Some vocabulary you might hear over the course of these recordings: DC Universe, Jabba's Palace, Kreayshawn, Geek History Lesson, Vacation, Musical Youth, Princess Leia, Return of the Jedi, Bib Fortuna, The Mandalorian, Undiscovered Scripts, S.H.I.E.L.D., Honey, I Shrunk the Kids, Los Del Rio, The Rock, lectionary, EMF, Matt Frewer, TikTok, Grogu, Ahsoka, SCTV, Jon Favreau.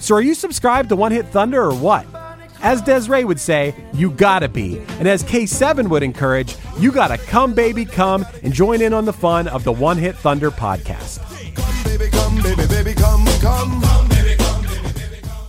So are you subscribed to One Hit Thunder or what? As Desiree would say, you gotta be. And as K7 would encourage, you gotta come, baby, come and join in on the fun of the One Hit Thunder podcast. Come, baby, come, baby, baby, come, come. Come, baby, come, baby, baby, come.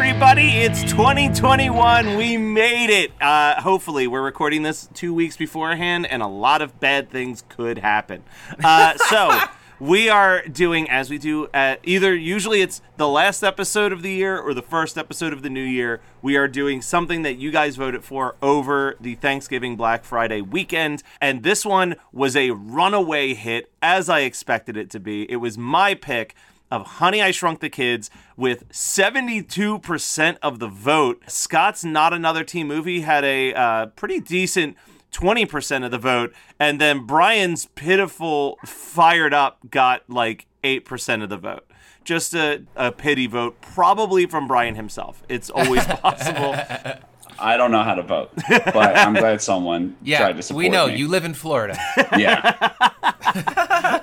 Everybody, it's 2021. We made it. Hopefully, we're recording this 2 weeks beforehand, and a lot of bad things could happen. So we are doing as we do at either usually it's the last episode of the year or the first episode of the new year. We are doing something that you guys voted for over the Thanksgiving Black Friday weekend. And this one was a runaway hit, as I expected it to be. It was my pick of Honey, I Shrunk the Kids with 72% of the vote. Scott's Not Another Teen Movie had a pretty decent 20% of the vote. And then Brian's pitiful Fired Up got like 8% of the vote. Just a pity vote, probably from Brian himself. It's always possible. I don't know how to vote, but I'm glad someone tried to support me. We know. You live in Florida. Yeah.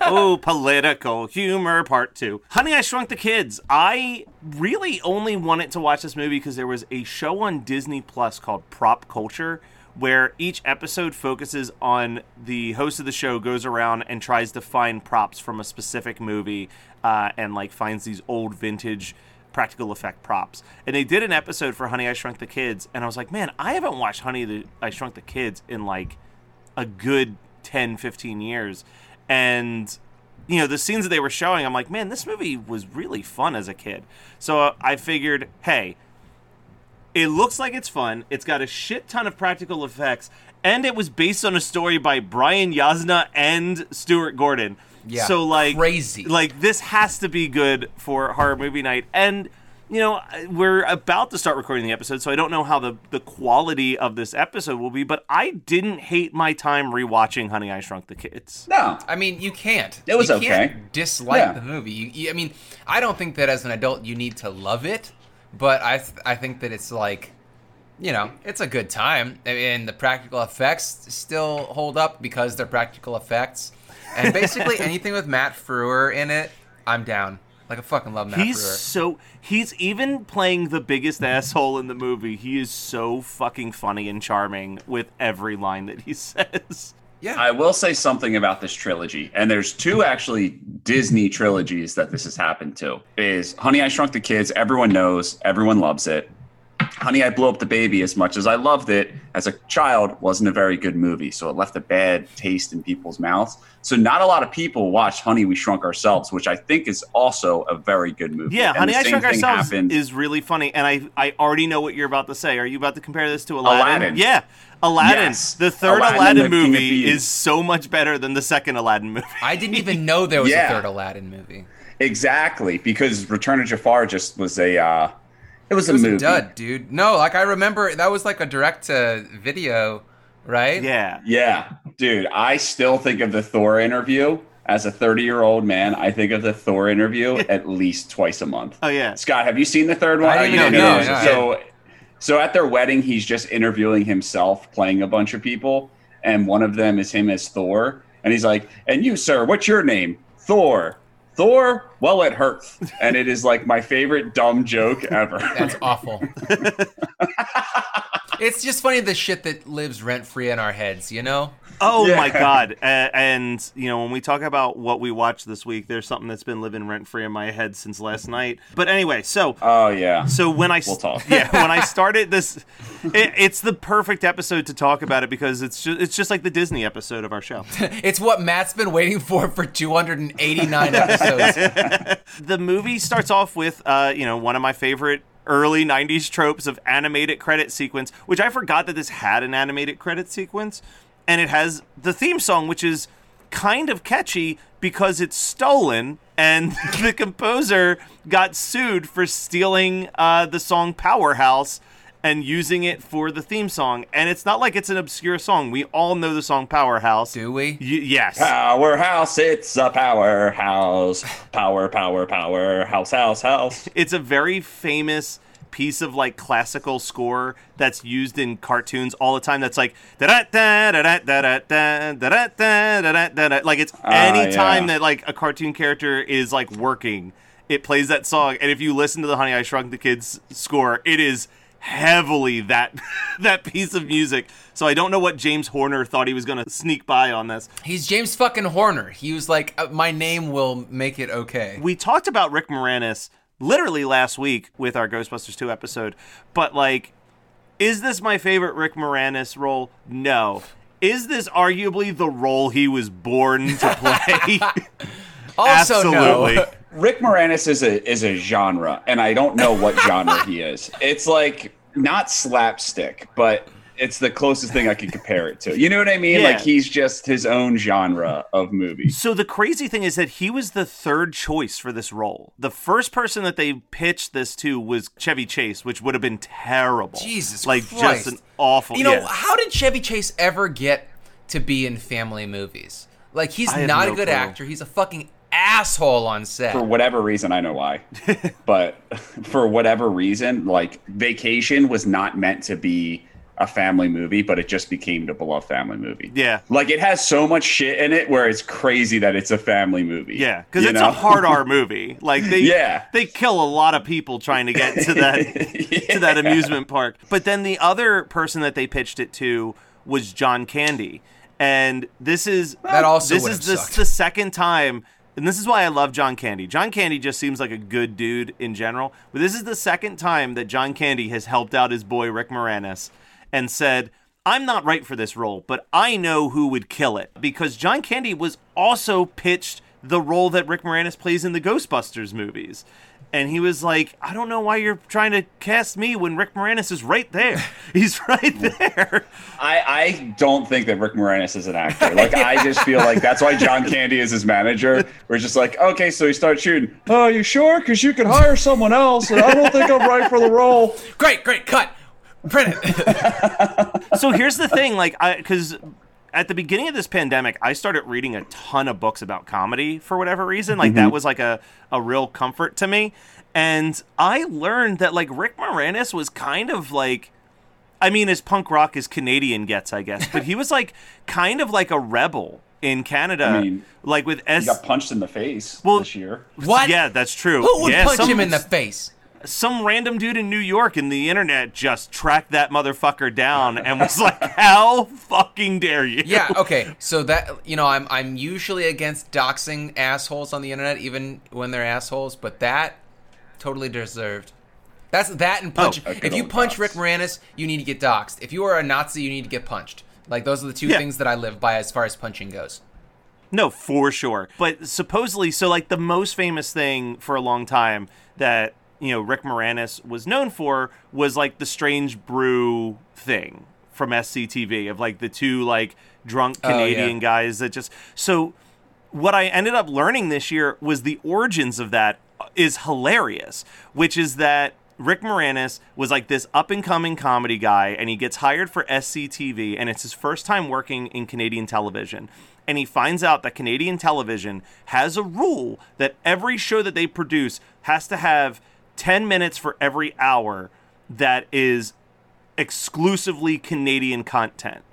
Oh, political humor part two. Honey, I Shrunk the Kids. I really only wanted to watch this movie because there was a show on Disney Plus called Prop Culture, where each episode focuses on the host of the show goes around and tries to find props from a specific movie and like finds these old vintage practical effect props. And they did an episode for Honey, I Shrunk the Kids, and I was like, man, I haven't watched I Shrunk the Kids in like a good 10, 15 years. And, you know, the scenes that they were showing, I'm like, man, this movie was really fun as a kid. So I figured, hey, it looks like it's fun. It's got a shit ton of practical effects, and it was based on a story by Brian Yazna and Stuart Gordon. Yeah, so like crazy. Like this has to be good for horror movie night. And you know, we're about to start recording the episode, so I don't know how the quality of this episode will be, but I didn't hate my time rewatching Honey, I Shrunk the Kids. No. I mean, you can't. It was okay. You can't dislike the movie. I mean, I don't think that as an adult you need to love it, but I think that it's like, you know, it's a good time. And the practical effects still hold up because they're practical effects. And basically anything with Matt Frewer in it, I'm down. Like, I fucking love Matt Frewer. He's even playing the biggest asshole in the movie. He is so fucking funny and charming with every line that he says. Yeah. I will say something about this trilogy, and there's two actually Disney trilogies that this has happened to, is Honey, I Shrunk the Kids. Everyone knows, everyone loves it. Honey, I Blew Up the Baby, as much as I loved it as a child, wasn't a very good movie, so it left a bad taste in people's mouths. So not a lot of people watched Honey, We Shrunk Ourselves, which I think is also a very good movie. Yeah, and Honey, I Shrunk Ourselves is really funny, and I already know what you're about to say. Are you about to compare this to Aladdin? Yeah, Aladdin. Yes. The third Aladdin movie is so much better than the second Aladdin movie. I didn't even know there was a third Aladdin movie. Exactly, because Return of Jafar just was a... It was a dud, dude. No, like I remember that was like a direct-to-video, right? Yeah. Yeah. Dude, I still think of the Thor interview as a 30-year-old man, I think of the Thor interview at least twice a month. Oh, yeah. Scott, have you seen the third one? No. So at their wedding, he's just interviewing himself, playing a bunch of people, and one of them is him as Thor. And he's like, and you, sir, what's your name? Thor. Thor? Well, it hurts. And it is like my favorite dumb joke ever. That's awful. It's just funny, the shit that lives rent-free in our heads, you know? Oh, yeah. My God. And, you know, when we talk about what we watched this week, there's something that's been living rent-free in my head since last night. But anyway, so... Oh, yeah. So when I... We'll talk. Yeah, when I started this, it's the perfect episode to talk about it because it's just like the Disney episode of our show. It's what Matt's been waiting for 289 episodes. The movie starts off with, one of my favorite early 90s tropes of animated credit sequence, which I forgot that this had an animated credit sequence. And it has the theme song, which is kind of catchy because it's stolen, and the composer got sued for stealing the song Powerhouse and using it for the theme song. And it's not like it's an obscure song. We all know the song Powerhouse. Do we? Yes. Powerhouse, it's a powerhouse. Power, house. It's a very famous piece of like classical score that's used in cartoons all the time. That's like like it's any time that like a cartoon character is like working, it plays that song. And if you listen to the Honey, I Shrunk the Kids score, it is heavily that piece of music. So I don't know what James Horner thought he was gonna sneak by on this. He's James fucking Horner. He was like, my name will make it okay. We talked about Rick Moranis literally last week with our Ghostbusters 2 episode. But, like, is this my favorite Rick Moranis role? No. Is this arguably the role he was born to play? Also, absolutely. No. Rick Moranis is a genre, and I don't know what genre he is. It's, like, not slapstick, but it's the closest thing I can compare it to. You know what I mean? Yeah. Like, he's just his own genre of movie. So the crazy thing is that he was the third choice for this role. The first person that they pitched this to was Chevy Chase, which would have been terrible. Jesus Christ. Like, just an awful... how did Chevy Chase ever get to be in family movies? Like, he's not a good actor. He's a fucking asshole on set. For whatever reason, I know why. But for whatever reason, like, Vacation was not meant to be a family movie, but it just became the beloved family movie. Yeah. Like, it has so much shit in it where it's crazy that it's a family movie. Yeah, because it's a hard R movie. Like, they kill a lot of people trying to get to that to that amusement park. But then the other person that they pitched it to was John Candy. And this is the second time, and this is why I love John Candy. John Candy just seems like a good dude in general. But this is the second time that John Candy has helped out his boy Rick Moranis and said, I'm not right for this role, but I know who would kill it. Because John Candy was also pitched the role that Rick Moranis plays in the Ghostbusters movies. And he was like, I don't know why you're trying to cast me when Rick Moranis is right there. He's right there. I don't think that Rick Moranis is an actor. Like, yeah. I just feel like that's why John Candy is his manager. We're just like, okay, so he starts shooting. Oh, you sure? Because you could hire someone else, and I don't think I'm right for the role. Great, cut. Print it. So here's the thing, like, because at the beginning of this pandemic, I started reading a ton of books about comedy for whatever reason. Like, that was like a real comfort to me. And I learned that, like, Rick Moranis was kind of like, I mean, as punk rock as Canadian gets, I guess, but he was like kind of like a rebel in Canada. I mean, like with he got punched in the face this year. What? Yeah, that's true. Who would punch him in the face? Some random dude in New York and the internet just tracked that motherfucker down and was like, how fucking dare you? Yeah, okay. So that, I'm usually against doxing assholes on the internet, even when they're assholes, but that totally deserved. That's that and punch. Oh, if you punch dox Rick Moranis, you need to get doxed. If you are a Nazi, you need to get punched. Like, those are the two things that I live by as far as punching goes. No, for sure. But supposedly, so like the most famous thing for a long time that Rick Moranis was known for was like the Strange Brew thing from SCTV of like the two like drunk Canadian guys that just. So what I ended up learning this year was the origins of that is hilarious, which is that Rick Moranis was like this up and coming comedy guy and he gets hired for SCTV and it's his first time working in Canadian television. and he finds out that Canadian television has a rule that every show that they produce has to have 10 minutes for every hour that is exclusively Canadian content.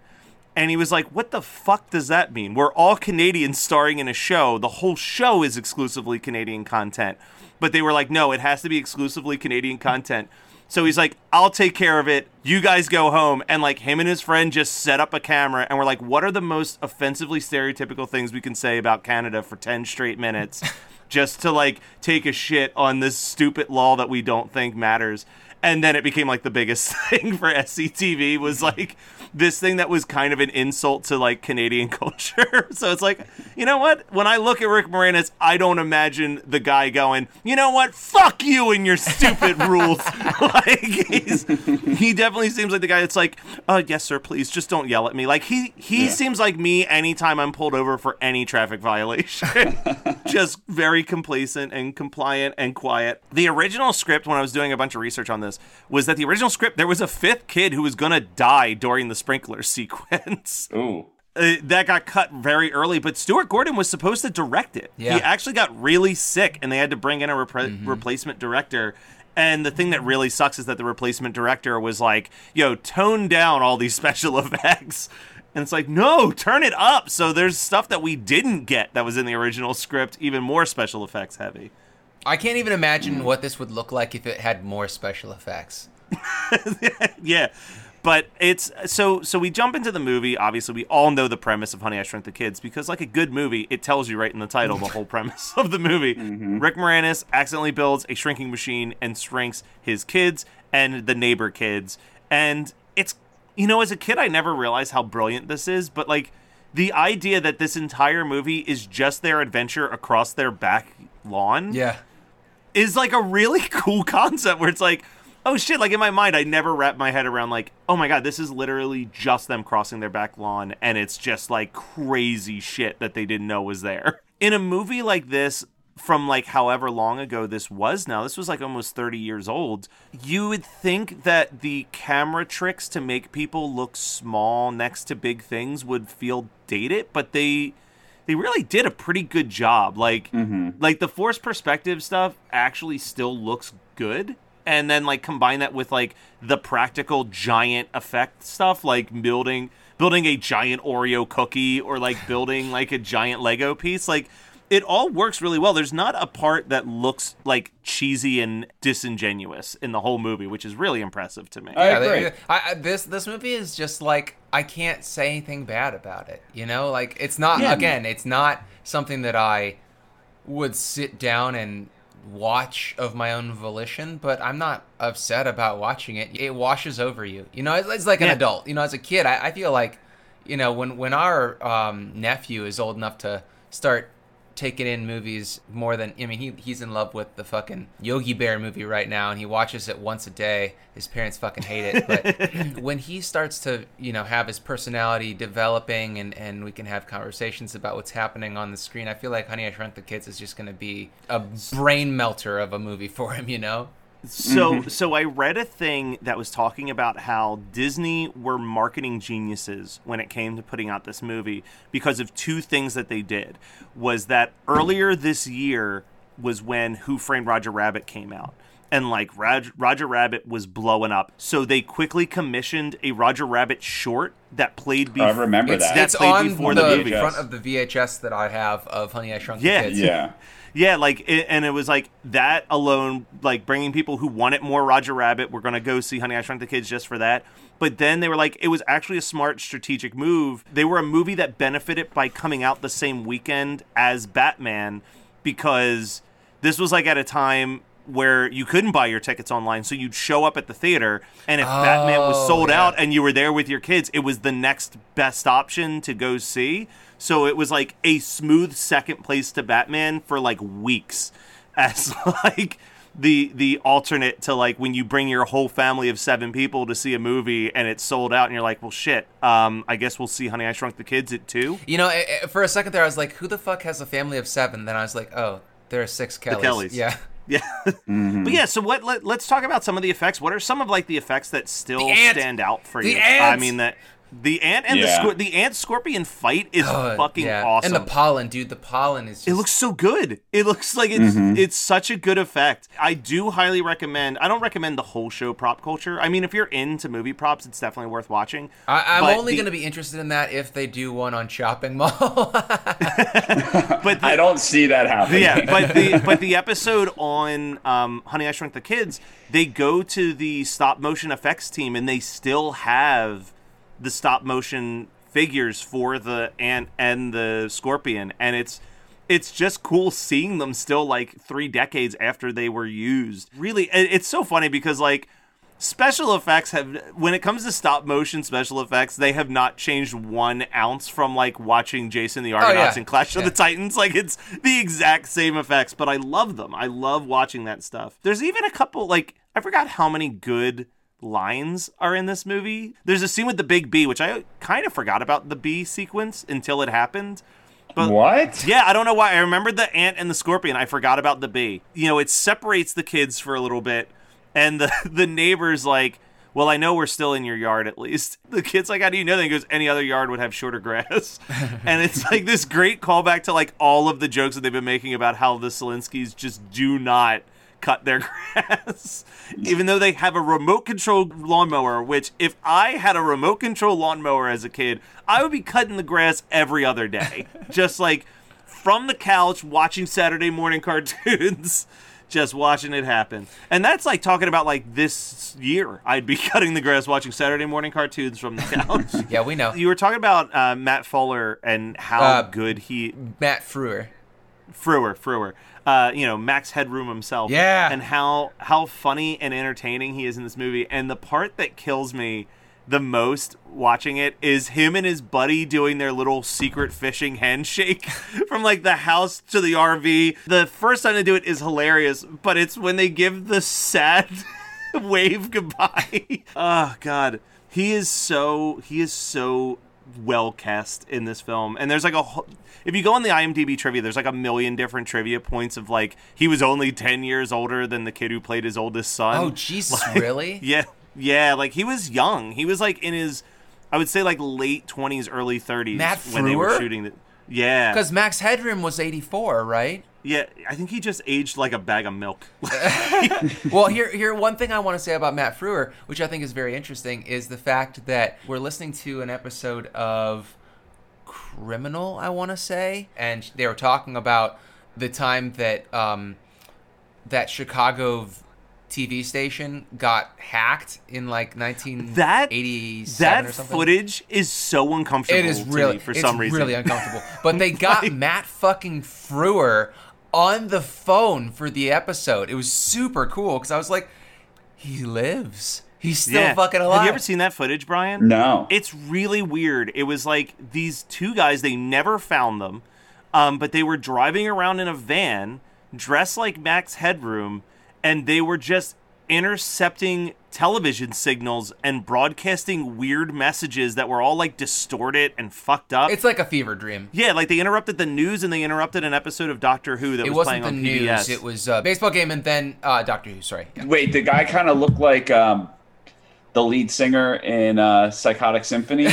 And he was like, what the fuck does that mean? We're all Canadians starring in a show. The whole show is exclusively Canadian content. But they were like, no, it has to be exclusively Canadian content. So he's like, I'll take care of it. You guys go home. And like him and his friend just set up a camera. And we're like, what are the most offensively stereotypical things we can say about Canada for 10 straight minutes just to like take a shit on this stupid law that we don't think matters? And then it became like the biggest thing for SCTV was like this thing that was kind of an insult to like Canadian culture. So it's like, you know what? When I look at Rick Moranis, I don't imagine the guy going, you know what? Fuck you and your stupid rules. Like he definitely seems like the guy that's like, yes, sir, please just don't yell at me. Like he seems like me anytime I'm pulled over for any traffic violation. Just very complacent and compliant and quiet. The original script, when I was doing a bunch of research on this, was that the original script, there was a fifth kid who was gonna die during the sprinkler sequence. Ooh. That got cut very early, but Stuart Gordon was supposed to direct it. Yeah. He actually got really sick, and they had to bring in a replacement director. And the thing that really sucks is that the replacement director was like, yo, tone down all these special effects. And it's like, no, turn it up. So there's stuff that we didn't get that was in the original script, even more special effects heavy. I can't even imagine what this would look like if it had more special effects. Yeah. But it's so we jump into the movie. Obviously, we all know the premise of Honey, I Shrunk the Kids because like a good movie, it tells you right in the title the whole premise of the movie. Mm-hmm. Rick Moranis accidentally builds a shrinking machine and shrinks his kids and the neighbor kids. And it's, you know, as a kid, I never realized how brilliant this is, but like the idea that this entire movie is just their adventure across their back lawn. Yeah. Is like a really cool concept where it's like, oh shit, like in my mind, I never wrapped my head around like, oh my God, this is literally just them crossing their back lawn and it's just like crazy shit that they didn't know was there. In a movie like this from like however long ago this was now, this was like almost 30 years old, you would think that the camera tricks to make people look small next to big things would feel dated, but they really did a pretty good job. Like, like the forced perspective stuff actually still looks good. And then like combine that with like the practical giant effect stuff, like building a giant Oreo cookie or like building like a giant Lego piece. Like it all works really well. There's not a part that looks like cheesy and disingenuous in the whole movie, which is really impressive to me. I agree. This movie is just like, I can't say anything bad about it. You know, like it's not, again, it's not something that I would sit down and watch of my own volition, but I'm not upset about watching it. It washes over you. You know, it's like an adult. You know, as a kid, I feel like, you know, when our nephew is old enough to start taking in movies more than, I mean, he's in love with the fucking Yogi Bear movie right now, and he watches it once a day. His parents fucking hate it. But when he starts to, you know, have his personality developing and we can have conversations about what's happening on the screen, I feel like Honey, I Shrunk the Kids is just going to be a brain melter of a movie for him, you know? So I read a thing that was talking about how Disney were marketing geniuses when it came to putting out this movie because of two things that they did. Was that earlier this year was when Who Framed Roger Rabbit came out. And like Roger Rabbit was blowing up. So they quickly commissioned a Roger Rabbit short that played before. I remember that. That's on before the front of the VHS that I have of Honey, I Shrunk the Kids. Yeah. Yeah, like, and it was like that alone, like bringing people who wanted more Roger Rabbit, we're going to go see Honey, I Shrunk the Kids just for that. But then they were like, it was actually a smart strategic move. They were a movie that benefited by coming out the same weekend as Batman because this was like at a time where you couldn't buy your tickets online, so you'd show up at the theater, and if Batman was sold out and you were there with your kids, it was the next best option to go see. So it was like a smooth second place to Batman for like weeks as like the alternate to like when you bring your whole family of 7 people to see a movie and it's sold out and you're like, well, shit, I guess we'll see Honey, I Shrunk the Kids at 2. You know, for a second there, I was like, who the fuck has a family of 7? Then I was like, oh, there are 6 Kellys. The Kellys. Yeah. Yeah. Mm-hmm. But yeah, so let's talk about some of the effects. What are some of like the effects that still stand out for you? I mean that The ant and the ant scorpion fight is fucking awesome. And the pollen, dude, the pollen is just... It looks so good. It looks like it's it's such a good effect. I do highly recommend... I don't recommend the whole show, Prop Culture. I mean, if you're into movie props, it's definitely worth watching. I'm only going to be interested in that if they do one on Shopping Mall. I don't see that happening. Yeah, but the episode on Honey, I Shrunk the Kids, they go to the stop motion effects team and they still have... the stop motion figures for the ant and the scorpion, and it's just cool seeing them still like 3 decades after they were used. Really, it's so funny because like special effects have, when it comes to stop motion special effects, they have not changed 1 ounce from like watching Jason the Argonauts and Clash of the Titans. Like it's the exact same effects, but I love them. I love watching that stuff. There's even a couple, like I forgot how many good lines are in this movie. There's a scene with the big bee, which I kind of forgot about the bee sequence until it happened. But what? Yeah, I don't know why. I remembered the ant and the scorpion. I forgot about the bee. You know, it separates the kids for a little bit, and the neighbor's like, well, I know we're still in your yard at least. The kid's like, how do you know that? He goes, any other yard would have shorter grass. And it's like this great callback to like all of the jokes that they've been making about how the Selinskys just do not cut their grass, even though they have a remote control lawnmower, which if I had a remote control lawnmower as a kid, I would be cutting the grass every other day. Just like from the couch watching Saturday morning cartoons, just watching it happen. And that's like talking about like this year, I'd be cutting the grass watching Saturday morning cartoons from the couch. Yeah, we know. You were talking about Matt Fuller and how good he... Matt Frewer. Frewer. You know, Max Headroom himself. Yeah. And how funny and entertaining he is in this movie. And the part that kills me the most watching it is him and his buddy doing their little secret fishing handshake from like the house to the RV. The first time they do it is hilarious, but it's when they give the sad wave goodbye. Oh God. He is so well cast in this film, and there's like a whole, if you go on the IMDb trivia, there's like 1 million different trivia points of like he was only 10 years older than the kid who played his oldest son. Oh Jesus, like, really? Yeah, like he was young. He was like in his, I would say like late 20s, early 30s. Matt Frewer? When they were shooting the, yeah, because Max Headroom was 84, right? Yeah, I think he just aged like a bag of milk. Well, here, one thing I want to say about Matt Frewer, which I think is very interesting, is the fact that we're listening to an episode of Criminal, I want to say, and they were talking about the time that that Chicago TV station got hacked in like 1987 or something. That footage is so uncomfortable. It is really, for some reason, really uncomfortable. But they got like, Matt fucking Frewer on the phone for the episode. It was super cool because I was like, he lives. He's still fucking alive. Have you ever seen that footage, Brian? No. It's really weird. It was like these two guys, they never found them, but they were driving around in a van dressed like Max Headroom, and they were just intercepting television signals and broadcasting weird messages that were all like distorted and fucked up. It's like a fever dream. Yeah, like they interrupted the news and they interrupted an episode of Doctor Who that was playing on PBS. It wasn't the news. It was a baseball game and then Doctor Who, sorry. Yeah. Wait, the guy kind of looked like the lead singer in Psychotic Symphony.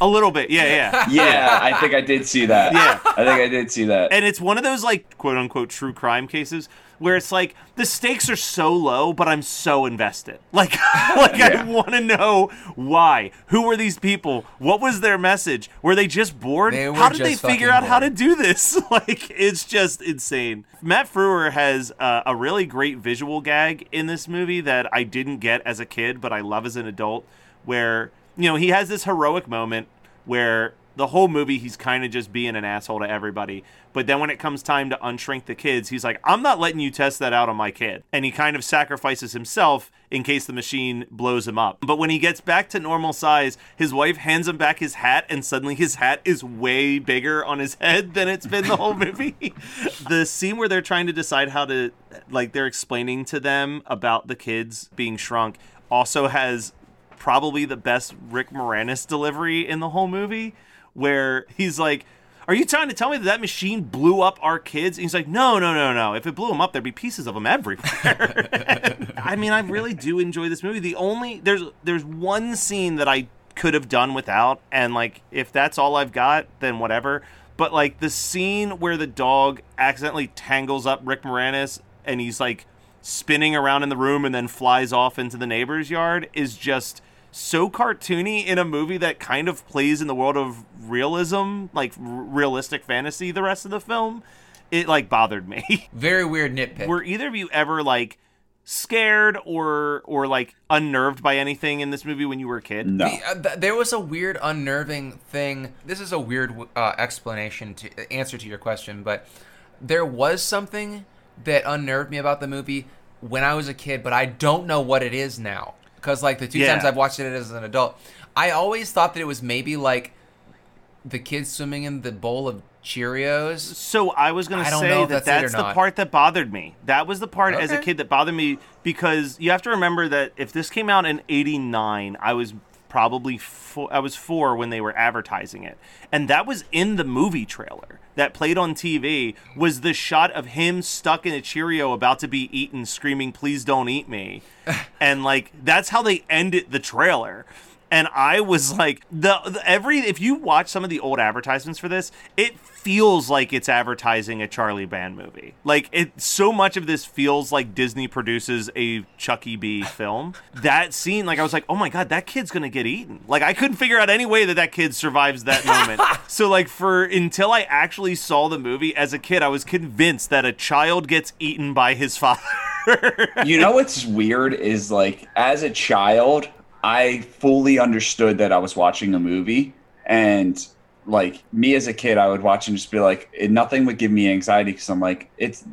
A little bit, yeah. Yeah, I think I did see that. Yeah. I think I did see that. And it's one of those like quote-unquote true crime cases where it's like the stakes are so low, but I'm so invested. I want to know why. Who were these people? What was their message? Were they just bored? How did they figure out how to do this? Like, it's just insane. Matt Frewer has a really great visual gag in this movie that I didn't get as a kid, but I love as an adult, where, you know, he has this heroic moment where the whole movie he's kind of just being an asshole to everybody. But then when it comes time to unshrink the kids, he's like, I'm not letting you test that out on my kid. And he kind of sacrifices himself in case the machine blows him up. But when he gets back to normal size, his wife hands him back his hat, and suddenly his hat is way bigger on his head than it's been the whole movie. The scene where they're trying to decide how to, like, they're explaining to them about the kids being shrunk also has probably the best Rick Moranis delivery in the whole movie, where he's like, are you trying to tell me that machine blew up our kids? And he's like, no. If it blew them up, there'd be pieces of them everywhere. I mean, I really do enjoy this movie. There's one scene that I could have done without. And like, if that's all I've got, then whatever. But like the scene where the dog accidentally tangles up Rick Moranis and he's like spinning around in the room and then flies off into the neighbor's yard is just so cartoony in a movie that kind of plays in the world of realism, like realistic fantasy the rest of the film. It like bothered me. Very weird nitpick. Were either of you ever like scared or like unnerved by anything in this movie when you were a kid? No. There was a weird unnerving thing. This is a weird answer to your question, but there was something that unnerved me about the movie when I was a kid, but I don't know what it is now. Because like the two times I've watched it as an adult, I always thought that it was maybe like the kids swimming in the bowl of Cheerios. So I was going to say that's the part that bothered me. That was the part as a kid that bothered me, because you have to remember that if this came out in 89, I was probably I was four when they were advertising it. And that was in the movie trailer that played on TV, was the shot of him stuck in a Cheerio about to be eaten, screaming, "Please don't eat me." And like, that's how they ended the trailer. And I was like, if you watch some of the old advertisements for this, it feels like it's advertising a Charlie Band movie. Like, so much of this feels like Disney produces a Chuck E. B. film. That scene, like, I was like, oh my God, that kid's gonna get eaten. Like, I couldn't figure out any way that kid survives that moment. So like, until I actually saw the movie as a kid, I was convinced that a child gets eaten by his father. You know what's weird is like, as a child, I fully understood that I was watching a movie, and like me as a kid, I would watch and just be like, nothing would give me anxiety because I'm like,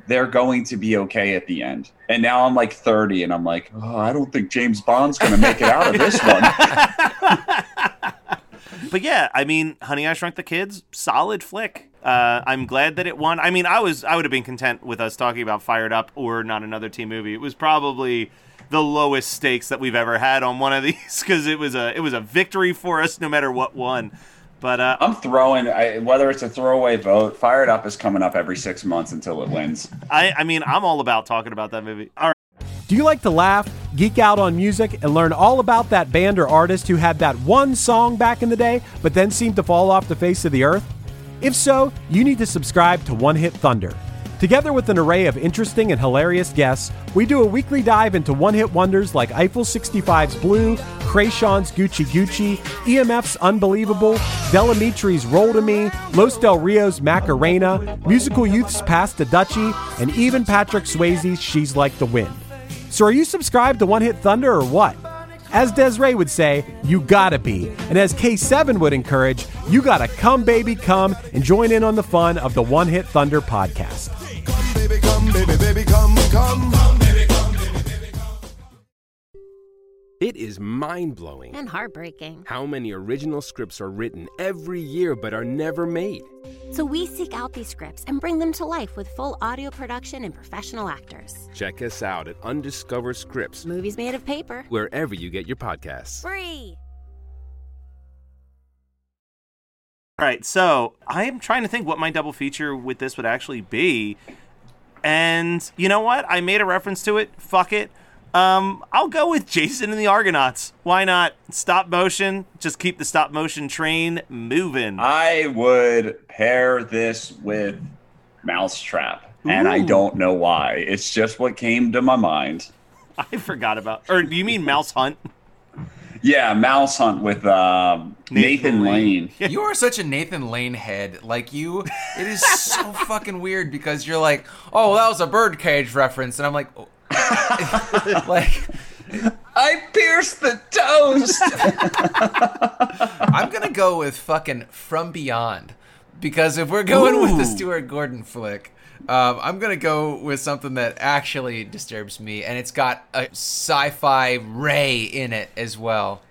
they're going to be okay at the end. And now I'm like 30 and I'm like, oh, I don't think James Bond's going to make it out of this one. But yeah, I mean, Honey, I Shrunk the Kids, solid flick. I'm glad that it won. I mean, I would have been content with us talking about Fired Up or Not Another Teen Movie. It was probably the lowest stakes that we've ever had on one of these, because it was a victory for us no matter what won. But I'm throwing, whether it's a throwaway vote, Fired Up is coming up every 6 months until it wins. I mean, I'm all about talking about that movie. All right. Do you like to laugh, geek out on music, and learn all about that band or artist who had that one song back in the day but then seemed to fall off the face of the earth? If so, you need to subscribe to One Hit Thunder. Together with an array of interesting and hilarious guests, we do a weekly dive into one-hit wonders like Eiffel 65's Blue, Kreayshawn's Gucci Gucci, EMF's Unbelievable, Del Amitri's Roll to Me, Los Del Rio's Macarena, Musical Youth's Pass the Dutchie, and even Patrick Swayze's She's Like the Wind. So are you subscribed to One Hit Thunder or what? As Desiree would say, you gotta be. And as K7 would encourage, you gotta come, baby, come, and join in on the fun of the One Hit Thunder podcast. Come, baby, come, baby, baby, come, come, come, baby, come, baby, baby, come. It is mind-blowing and heartbreaking how many original scripts are written every year but are never made. So we seek out these scripts and bring them to life with full audio production and professional actors. Check us out at Undiscovered Scripts. Movies made of paper. Wherever you get your podcasts. Free! All right, so I am trying to think what my double feature with this would actually be. And you know what? I made a reference to it. Fuck it. I'll go with Jason and the Argonauts. Why not? Stop motion. Just keep the stop motion train moving. I would pair this with Mousetrap. Ooh. And I don't know why. It's just what came to my mind. I forgot about... Or do you mean Mouse Hunt? Yeah, Mouse Hunt with Nathan Lane. You are such a Nathan Lane head. Like, it is so fucking weird, because you're like, oh, that was a birdcage reference. And I'm like, oh. Like, I pierced the toast. I'm going to go with fucking From Beyond, because if we're going with the Stuart Gordon flick, I'm going to go with something that actually disturbs me, and it's got a sci-fi ray in it as well.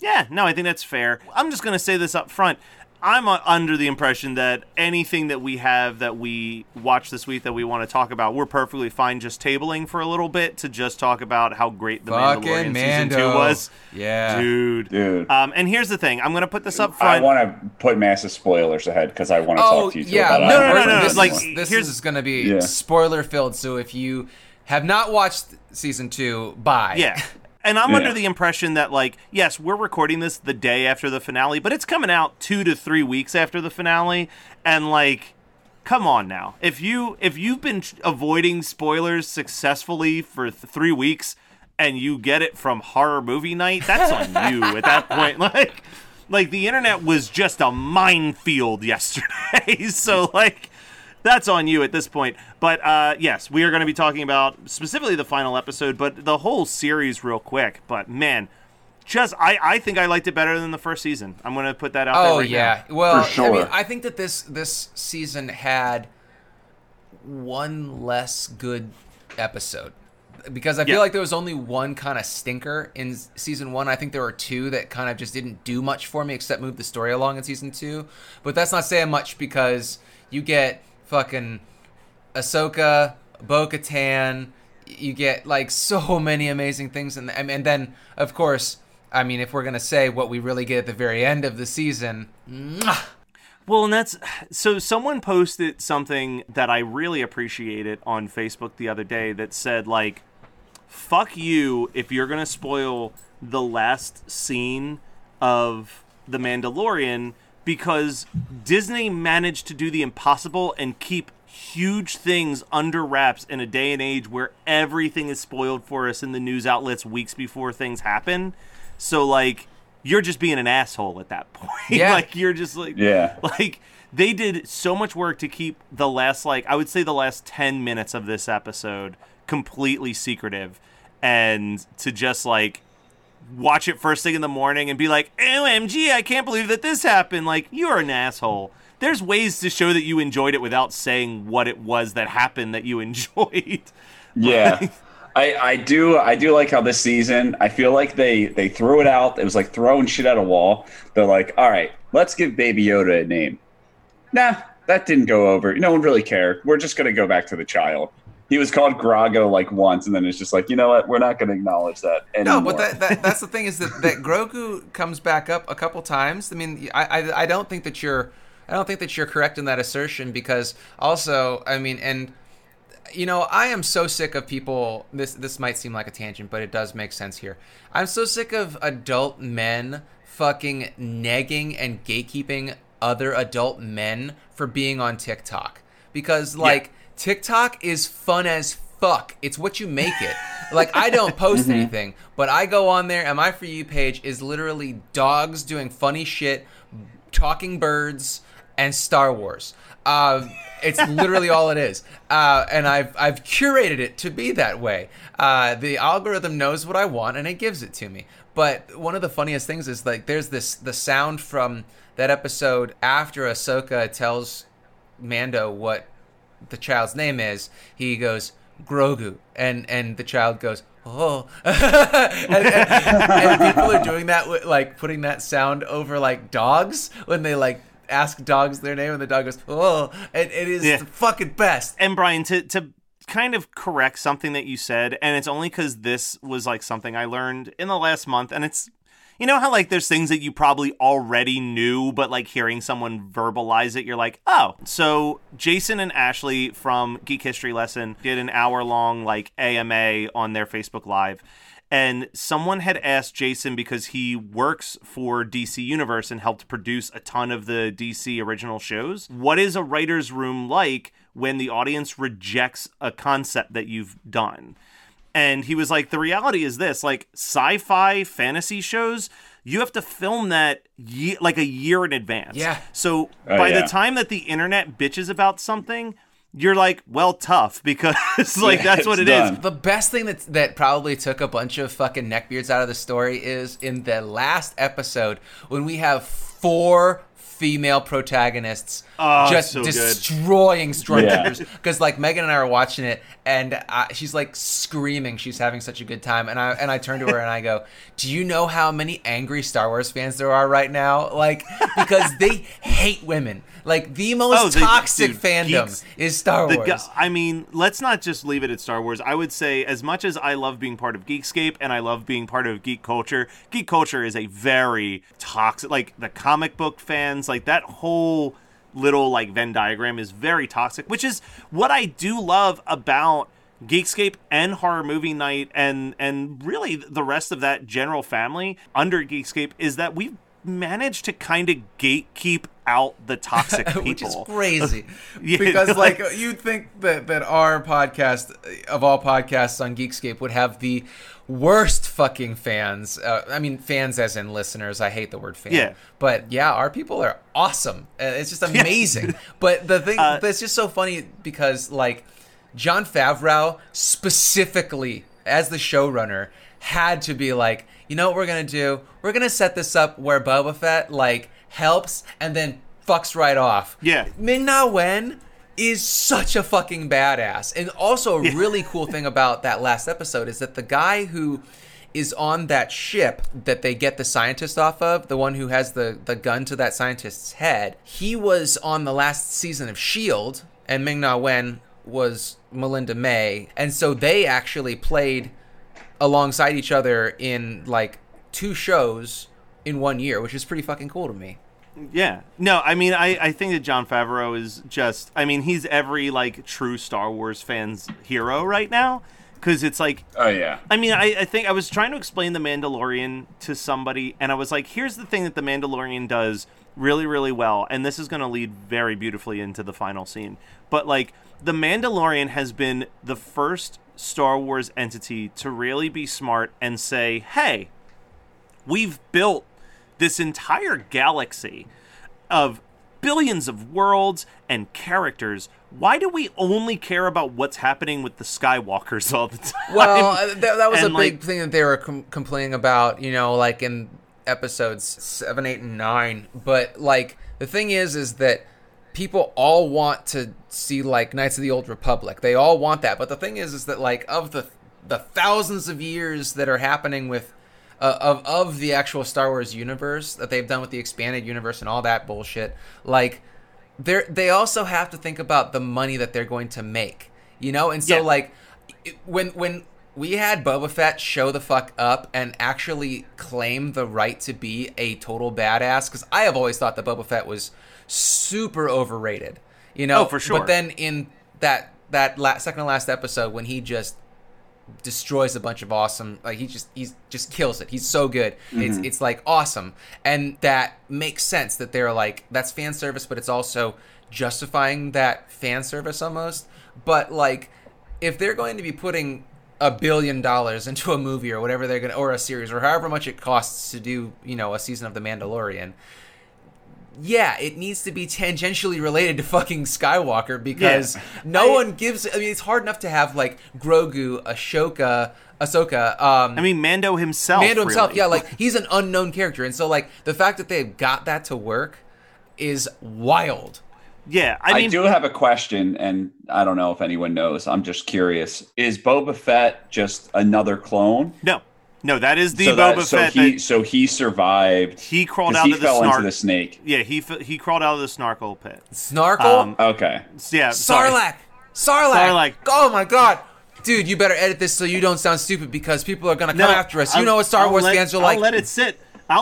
Yeah, no, I think that's fair. I'm just going to say this up front. I'm under the impression that anything that we have that we watch this week that we want to talk about, we're perfectly fine just tabling for a little bit to just talk about how great The Mandalorian Season 2 was. Yeah. Dude. And here's the thing. I'm going to put this up front. I want to put massive spoilers ahead because I want to talk to you about it. No. This is going to be spoiler-filled, so if you have not watched Season 2, bye. Yeah. And I'm under the impression that, like, yes, we're recording this the day after the finale, but it's coming out 2 to 3 weeks after the finale. And, like, come on now. If you've been avoiding spoilers successfully for 3 weeks and you get it from horror movie night, that's on you at that point. Like the internet was just a minefield yesterday. So, like, that's on you at this point. But, yes, we are going to be talking about specifically the final episode, but the whole series real quick. But, man, just I think I liked it better than the first season. I'm going to put that out there right now. Oh, yeah. Well, for sure. I mean, I think that this season had one less good episode. Because I feel like there was only one kind of stinker in season one. I think there were two that kind of just didn't do much for me except move the story along in season two. But that's not saying much because you get fucking Ahsoka, Bo-Katan. You get, like, so many amazing things. And then, of course, I mean, if we're going to say what we really get at the very end of the season. Mwah! Well, and that's – so someone posted something that I really appreciated on Facebook the other day that said, like, fuck you if you're going to spoil the last scene of The Mandalorian because Disney managed to do the impossible and keep huge things under wraps in a day and age where everything is spoiled for us in the news outlets weeks before things happen. So, like – you're just being an asshole at that point. Yeah. Like, you're just like... Yeah. Like, they did so much work to keep the last, like... I would say the last 10 minutes of this episode completely secretive. And to just, like, watch it first thing in the morning and be like, OMG, I can't believe that this happened. Like, you're an asshole. There's ways to show that you enjoyed it without saying what it was that happened that you enjoyed. Yeah. Like, I do like how this season, I feel like they threw it out. It was like throwing shit at a wall. They're like, all right, let's give Baby Yoda a name. Nah, that didn't go over. No one really cared. We're just going to go back to the child. He was called Grogu like once, and then it's just like, you know what? We're not going to acknowledge that anymore. No, but that's the thing is that Grogu comes back up a couple times. I mean, I don't think that you're correct in that assertion because also, I mean, and... You know, I am so sick of people – this might seem like a tangent, but it does make sense here. I'm so sick of adult men fucking negging and gatekeeping other adult men for being on TikTok because, like, TikTok is fun as fuck. It's what you make it. Like, I don't post anything, but I go on there and my For You page is literally dogs doing funny shit, talking birds, and Star Wars. It's literally all it is, and I've curated it to be that way. The algorithm knows what I want, and it gives it to me. But one of the funniest things is like there's the sound from that episode after Ahsoka tells Mando what the child's name is. He goes Grogu, and the child goes oh, and people are doing that with like putting that sound over like dogs when they like. Ask dogs their name and the dog goes oh and it is the fucking best. And Brian, to kind of correct something that you said, and it's only because this was like something I learned in the last month, and it's, you know how like there's things that you probably already knew but like hearing someone verbalize it you're like oh. So Jason and Ashley from Geek History Lesson did an hour long like AMA on their Facebook Live. And someone had asked Jason, because he works for DC Universe and helped produce a ton of the DC original shows, what is a writer's room like when the audience rejects a concept that you've done? And he was like, the reality is this, like sci-fi fantasy shows, you have to film that like a year in advance. Yeah. So by the time that the internet bitches about something... You're like, well, tough, because like that's what it done. Is. The best thing that probably took a bunch of fucking neckbeards out of the story is in the last episode when we have 4 female protagonists just so destroying stormtroopers. Because like Megan and I are watching it, and she's like screaming, she's having such a good time, and I turn to her and I go, "Do you know how many angry Star Wars fans there are right now? Like because they hate women." Like, the most toxic fandom is Star Wars. I mean, let's not just leave it at Star Wars. I would say, as much as I love being part of Geekscape and I love being part of geek culture is a very toxic, like, the comic book fans, like, that whole little, like, Venn diagram is very toxic, which is what I do love about Geekscape and Horror Movie Night and really the rest of that general family under Geekscape is that we've managed to kind of gatekeep out the toxic people. Which is crazy. Yeah, because like you'd think that our podcast, of all podcasts on Geekscape, would have the worst fucking fans. I mean, fans as in listeners. I hate the word fan. Yeah. But yeah, our people are awesome. It's just amazing. But the thing that's just so funny because like Jon Favreau specifically as the showrunner had to be like, you know what we're going to do? We're going to set this up where Boba Fett like helps and then fucks right off. Yeah. Ming-Na Wen is such a fucking badass. And also a really cool thing about that last episode is that the guy who is on that ship that they get the scientist off of, the one who has the gun to that scientist's head, he was on the last season of S.H.I.E.L.D. and Ming-Na Wen was Melinda May. And so they actually played alongside each other in like two shows in 1 year, which is pretty fucking cool to me. Yeah. No, I mean, I think that Jon Favreau is just, I mean, he's every like true Star Wars fan's hero right now. Because it's like, oh yeah. I mean, I think I was trying to explain The Mandalorian to somebody and I was like, here's the thing that The Mandalorian does really, really well. And this is going to lead very beautifully into the final scene. But like The Mandalorian has been the first Star Wars entity to really be smart and say, hey, we've built this entire galaxy of billions of worlds and characters. Why do we only care about what's happening with the Skywalkers all the time? Well, that was a big thing that they were complaining about, you know, like in episodes 7, 8, and 9. But like the thing is that people all want to see like Knights of the Old Republic. They all want that. But the thing is that like of the thousands of years that are happening with of the actual Star Wars universe that they've done with the expanded universe and all that bullshit, like they also have to think about the money that they're going to make, you know? And so like when we had Boba Fett show the fuck up and actually claim the right to be a total badass, because I have always thought that Boba Fett was super overrated, you know? Oh, for sure. But then in that second to last episode when he just destroys a bunch of awesome, like he just kills it. He's so good. Mm-hmm. It's like awesome, and that makes sense that they're like that's fan service, but it's also justifying that fan service almost. But like if they're going to be putting $1 billion into a movie or whatever they're gonna, or a series or however much it costs to do, you know, a season of The Mandalorian. Yeah, it needs to be tangentially related to fucking Skywalker because no one gives. I mean, it's hard enough to have like Grogu, Ahsoka. I mean, Mando himself. Really. Yeah, like he's an unknown character, and so like the fact that they've got that to work is wild. Yeah, I mean, I do have a question, and I don't know if anyone knows. I'm just curious: is Boba Fett just another clone? No, that is the Boba Fett. So he survived. He crawled out of the snarl. He fell into the snake. Yeah, he crawled out of the snarkle pit. Snarkle? Okay. Yeah. Sarlacc. Oh my god, dude, you better edit this so you don't sound stupid because people are gonna come after us. You know what Star Wars fans are like. I'll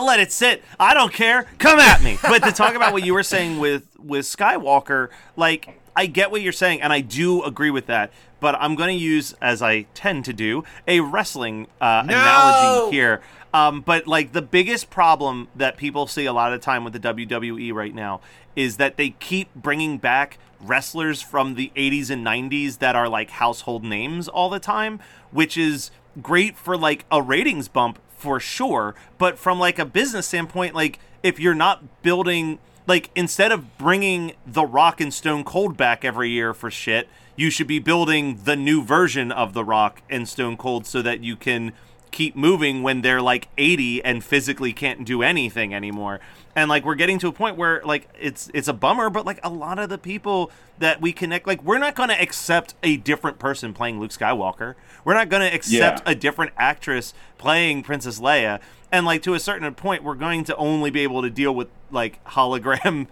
let it sit. I don't care. Come at me. But to talk about what you were saying with Skywalker, like I get what you're saying, and I do agree with that. But I'm going to use, as I tend to do, a wrestling analogy here. But like the biggest problem that people see a lot of the time with the WWE right now is that they keep bringing back wrestlers from the 80s and 90s that are like household names all the time, which is great for like a ratings bump for sure. But from like a business standpoint, like if you're not building, like instead of bringing The Rock and Stone Cold back every year for shit, you should be building the new version of The Rock and Stone Cold so that you can keep moving when they're like 80 and physically can't do anything anymore. And like we're getting to a point where like it's a bummer, but like a lot of the people that we connect, like we're not going to accept a different person playing Luke Skywalker. We're not going to accept a different actress playing Princess Leia. And like to a certain point, we're going to only be able to deal with like hologram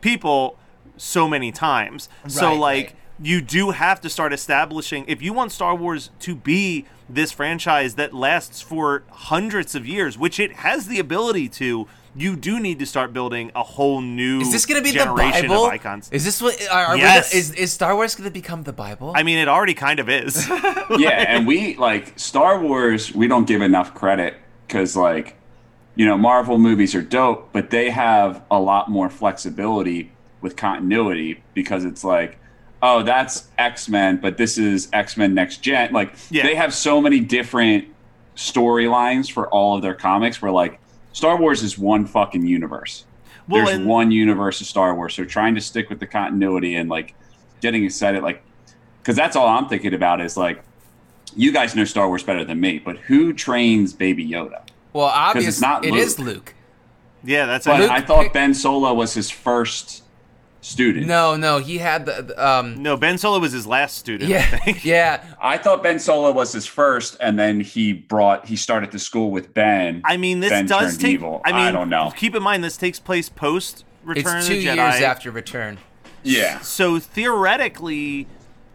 people so many times. Right, so like. Right. You do have to start establishing, if you want Star Wars to be this franchise that lasts for hundreds of years, which it has the ability to you do need to start building a whole new generation of icons. Is this going to be the Bible? Is this what are yes. Is Star Wars going to become the Bible? I mean, it already kind of is. Yeah, and we like Star Wars. We don't give enough credit because, like, you know, Marvel movies are dope, but they have a lot more flexibility with continuity because it's like, oh, that's X-Men, but this is X-Men Next Gen. Like, yeah. They have so many different storylines for all of their comics where, like, Star Wars is one fucking universe. Well, there's one universe of Star Wars. So trying to stick with the continuity and, like, getting excited, like, because that's all I'm thinking about is, like, you guys know Star Wars better than me, but who trains Baby Yoda? Well, obviously, it's not Luke. It is Luke. Yeah, that's but Luke I thought Ben Solo was his first student. No, he had the no, Ben Solo was his last student, yeah, I think. Yeah. I thought Ben Solo was his first, and then he started the school with Ben. I mean, this Ben does take evil. I mean, I don't know. Keep in mind, this takes place post Return of the Jedi. It's 2 years after Return. Yeah. So theoretically,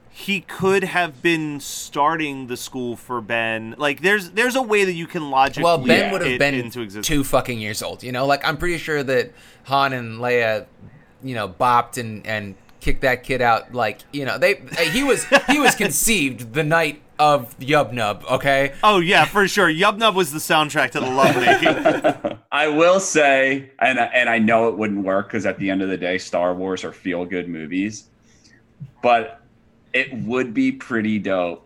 he could have been starting the school for Ben. Like, there's a way that you can logically well, Ben would have been into existence. 2 fucking years old, you know? Like, I'm pretty sure that Han and Leia, you know, bopped and kicked that kid out. Like, you know, he was conceived the night of Yub Nub, okay? Oh, yeah, for sure. Yub Nub was the soundtrack to the lovemaking. I will say, and I know it wouldn't work because at the end of the day, Star Wars are feel-good movies, but it would be pretty dope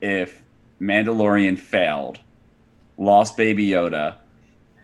if Mandalorian failed, lost Baby Yoda,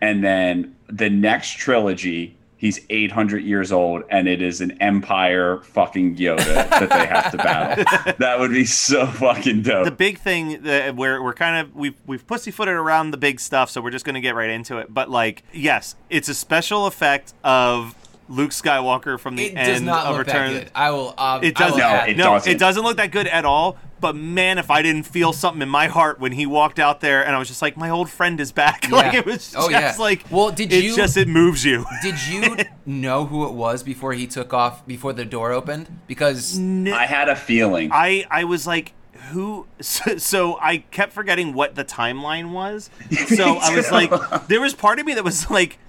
and then the next trilogy he's 800 years old, and it is an Empire fucking Yoda that they have to battle. That would be so fucking dope. The big thing that we've pussyfooted around the big stuff, so we're just going to get right into it. But, like, yes, it's a special effect of Luke Skywalker from the end of Return. It does not look that good. It doesn't look that good at all. But, man, if I didn't feel something in my heart when he walked out there, and I was just like, my old friend is back. Yeah. Like, it was just like, well, it moves you. Did you know who it was before he took off, before the door opened? Because I had a feeling. I was like, who? So I kept forgetting what the timeline was. So I was like, there was part of me that was like,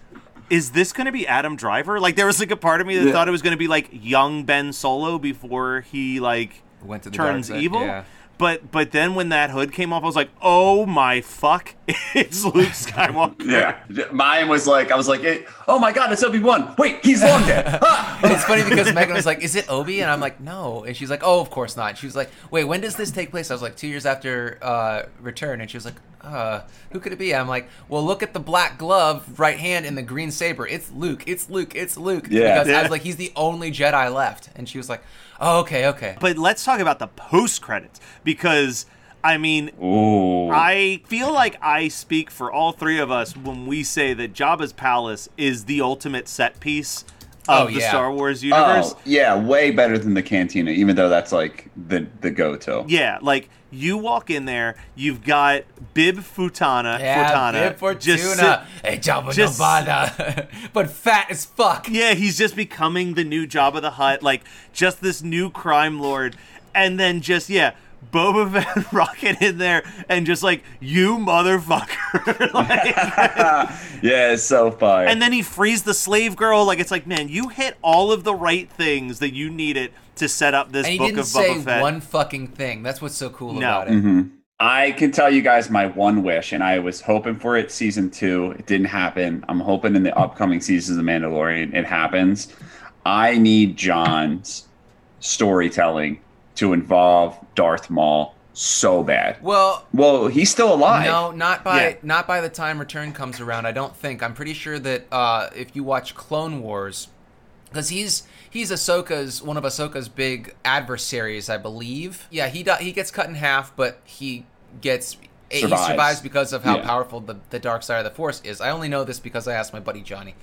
is this going to be Adam Driver? Like, there was like a part of me that thought it was going to be like young Ben Solo before he, like, went to the turns dark side, evil, yeah. But then when that hood came off, I was like, oh my fuck, it's Luke Skywalker. Yeah, mine was like, I was like, oh my god, it's Obi-Wan. Wait, he's long dead. Ah! It's funny because Megan was like, is it Obi? And I'm like, no. And she's like, oh, of course not. She was like, wait, when does this take place? I was like, 2 years after Return. And she was like, who could it be? I'm like, well, look at the black glove, right hand, and the green saber. It's Luke. It's Luke. It's Luke. Yeah. Because I was like, he's the only Jedi left. And she was like, oh, okay. But let's talk about the post credits because, I mean, ooh. I feel like I speak for all three of us when we say that Jabba's Palace is the ultimate set piece of the Star Wars universe. Oh, yeah, way better than the Cantina, even though that's like the go-to. Yeah, like you walk in there, you've got Bib Fortuna. Yeah, Bib Fortuna. Hey, Jabba Nevada. But fat as fuck. Yeah, he's just becoming the new Jabba the Hutt, like just this new crime lord. And then just, Boba Fett rocking in there and just like, you motherfucker. It's so fire. And then he frees the slave girl. Like, it's like, man, you hit all of the right things that you needed to set up this book of Boba Fett. And he didn't say one fucking thing. That's what's so cool about it. Mm-hmm. I can tell you guys my one wish, and I was hoping for it season 2. It didn't happen. I'm hoping in the upcoming seasons of Mandalorian it happens. I need John's storytelling to involve Darth Maul so bad. Well, he's still alive. No, not by the time Return comes around, I don't think. I'm pretty sure that if you watch Clone Wars, because he's Ahsoka's, one of Ahsoka's big adversaries, I believe. Yeah, he gets cut in half, but he survives because of how powerful the dark side of the Force is. I only know this because I asked my buddy Johnny.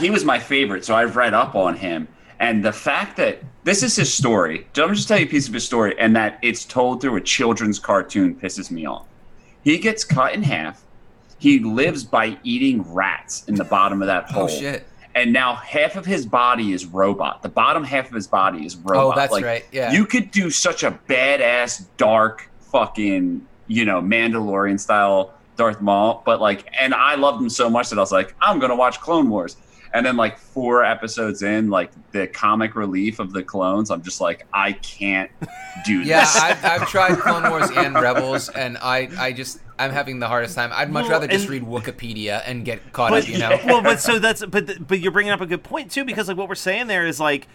He was my favorite, so I've read up on him. And the fact that this is his story, I'm just tell you a piece of his story, and that it's told through a children's cartoon pisses me off. He gets cut in half. He lives by eating rats in the bottom of that hole. Oh, shit. And now half of his body is robot. The bottom half of his body is robot. Oh, that's like, right, yeah. You could do such a badass, dark, fucking, Mandalorian-style Darth Maul, but like, and I loved him so much that I was like, I'm gonna watch Clone Wars. And then like 4 episodes in, like the comic relief of the clones, I'm just like, I can't do this. Yeah, I've tried Clone Wars and Rebels, and I'm having the hardest time. I'd much rather just read Wikipedia and get caught up, you know. Yeah. Well, but so that's but you're bringing up a good point too, because like what we're saying there is like,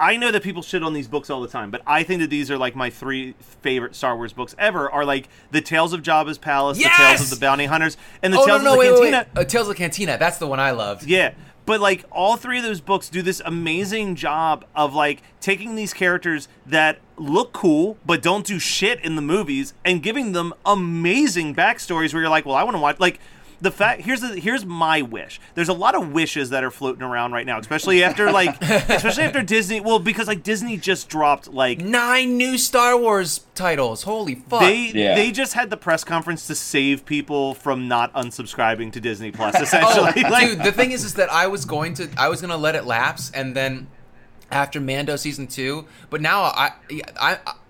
I know that people shit on these books all the time, but I think that these are like my 3 favorite Star Wars books ever. Are like the Tales of Jabba's Palace, yes! the Tales of the Bounty Hunters, and the Tales of the Cantina. Tales of the Cantina, that's the one I loved. Yeah. But, like, all 3 of those books do this amazing job of, like, taking these characters that look cool but don't do shit in the movies and giving them amazing backstories where you're like, well, I want to watch, like, the fact, here's my wish. There's a lot of wishes that are floating around right now, especially after Disney, well, because, like, Disney just dropped, like... 9 new Star Wars titles, holy fuck. They just had the press conference to save people from not unsubscribing to Disney Plus, essentially. Oh, like, dude, the thing is that I was going to let it lapse, and then after Mando season 2, but now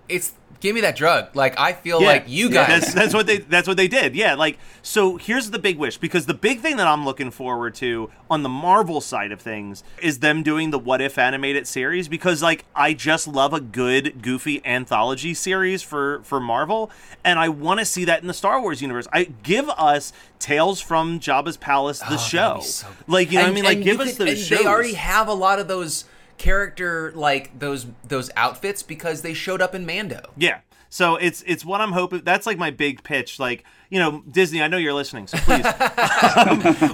it's... Give me that drug. Like, I feel like you guys. Yeah, that's what they did. Yeah, like, so here's the big wish, because the big thing that I'm looking forward to on the Marvel side of things is them doing the What If animated series, because, like, I just love a good, goofy anthology series for Marvel, and I want to see that in the Star Wars universe. Give us Tales from Jabba's Palace, the show. So like, you know what I mean? Like, give us those shows. They already have a lot of those... character, like those outfits, because they showed up in Mando. Yeah, so it's what I'm hoping. That's like my big pitch. Like, you know, Disney, I know you're listening, so please.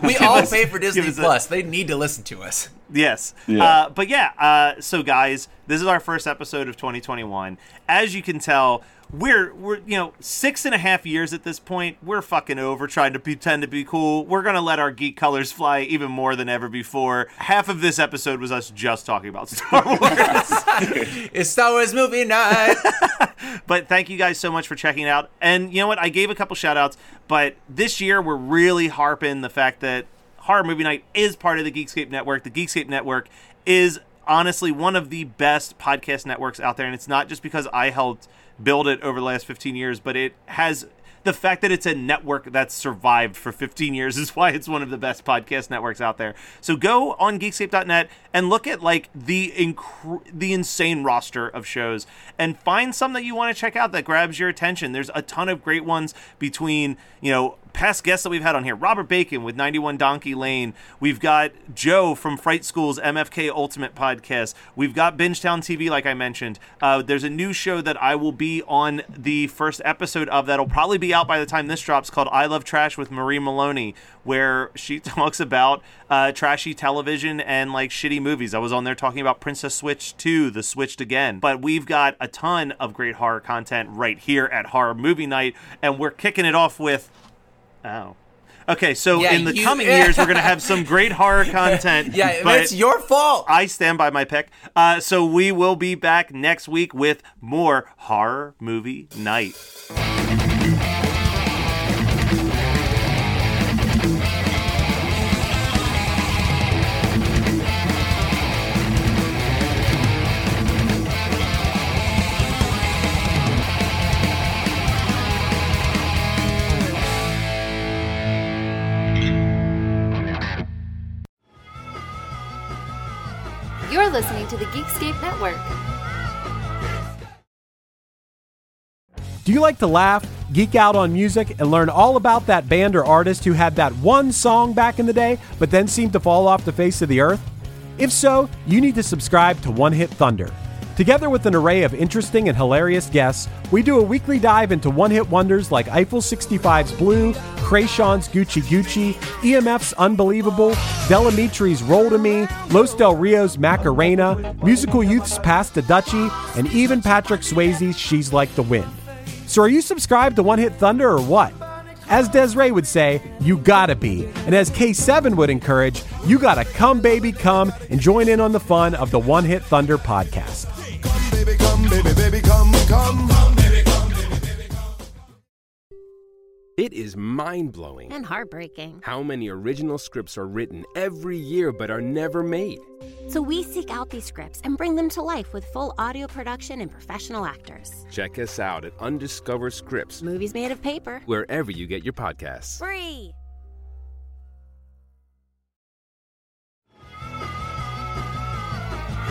We all pay for Disney Plus. They need to listen to us. Yes. Yeah. So guys, this is our first episode of 2021. As you can tell, we're you know, 6.5 years at this point. We're fucking over trying to pretend to be cool. We're gonna let our geek colors fly even more than ever before. Half of this episode was us just talking about Star Wars. It's Star Wars movie night. But thank you guys so much for checking out. And you know what? I gave a couple shout outs, but this year we're really harping the fact that Horror Movie Night is part of the Geekscape Network. The Geekscape Network is honestly one of the best podcast networks out there, and it's not just because I helped build it over the last 15 years, but it has the fact that it's a network that's survived for 15 years is why it's one of the best podcast networks out there. So go on geekscape.net and look at like the insane roster of shows and find some that you want to check out that grabs your attention. There's a ton of great ones between, you know, past guests that we've had on here. Robert Bacon with 91 Donkey Lane. We've got Joe from Fright School's MFK Ultimate Podcast. We've got Bingetown TV, like I mentioned. There's a new show that I will be on the first episode of that'll probably be out by the time this drops, called I Love Trash with Marie Maloney, where she talks about trashy television and like shitty movies. I was on there talking about Princess Switch 2, The Switched Again. But we've got a ton of great horror content right here at Horror Movie Night, and we're kicking it off with... Oh. Okay, so in the coming years, we're going to have some great horror content. Yeah, but it's your fault. I stand by my pick. So we will be back next week with more Horror Movie Night. You're listening to the Geekscape Network. Do you like to laugh, geek out on music, and learn all about that band or artist who had that one song back in the day, but then seemed to fall off the face of the earth? If so, you need to subscribe to One Hit Thunder. Together with an array of interesting and hilarious guests, we do a weekly dive into one-hit wonders like Eiffel 65's Blue, Kreayshawn's Gucci Gucci, EMF's Unbelievable, Del Amitri's Roll to Me, Los Del Rio's Macarena, Musical Youth's Pass the Dutchie, and even Patrick Swayze's She's Like the Wind. So are you subscribed to One Hit Thunder or what? As Desiree would say, you gotta be. And as K7 would encourage, you gotta come, baby, come and join in on the fun of the One Hit Thunder podcast. Come, baby, come, baby, baby, come, come, come, baby, come, baby, baby, come. It is mind-blowing. And heartbreaking. How many original scripts are written every year but are never made. So we seek out these scripts and bring them to life with full audio production and professional actors. Check us out at Undiscovered Scripts. Movies made of paper. Wherever you get your podcasts. Free!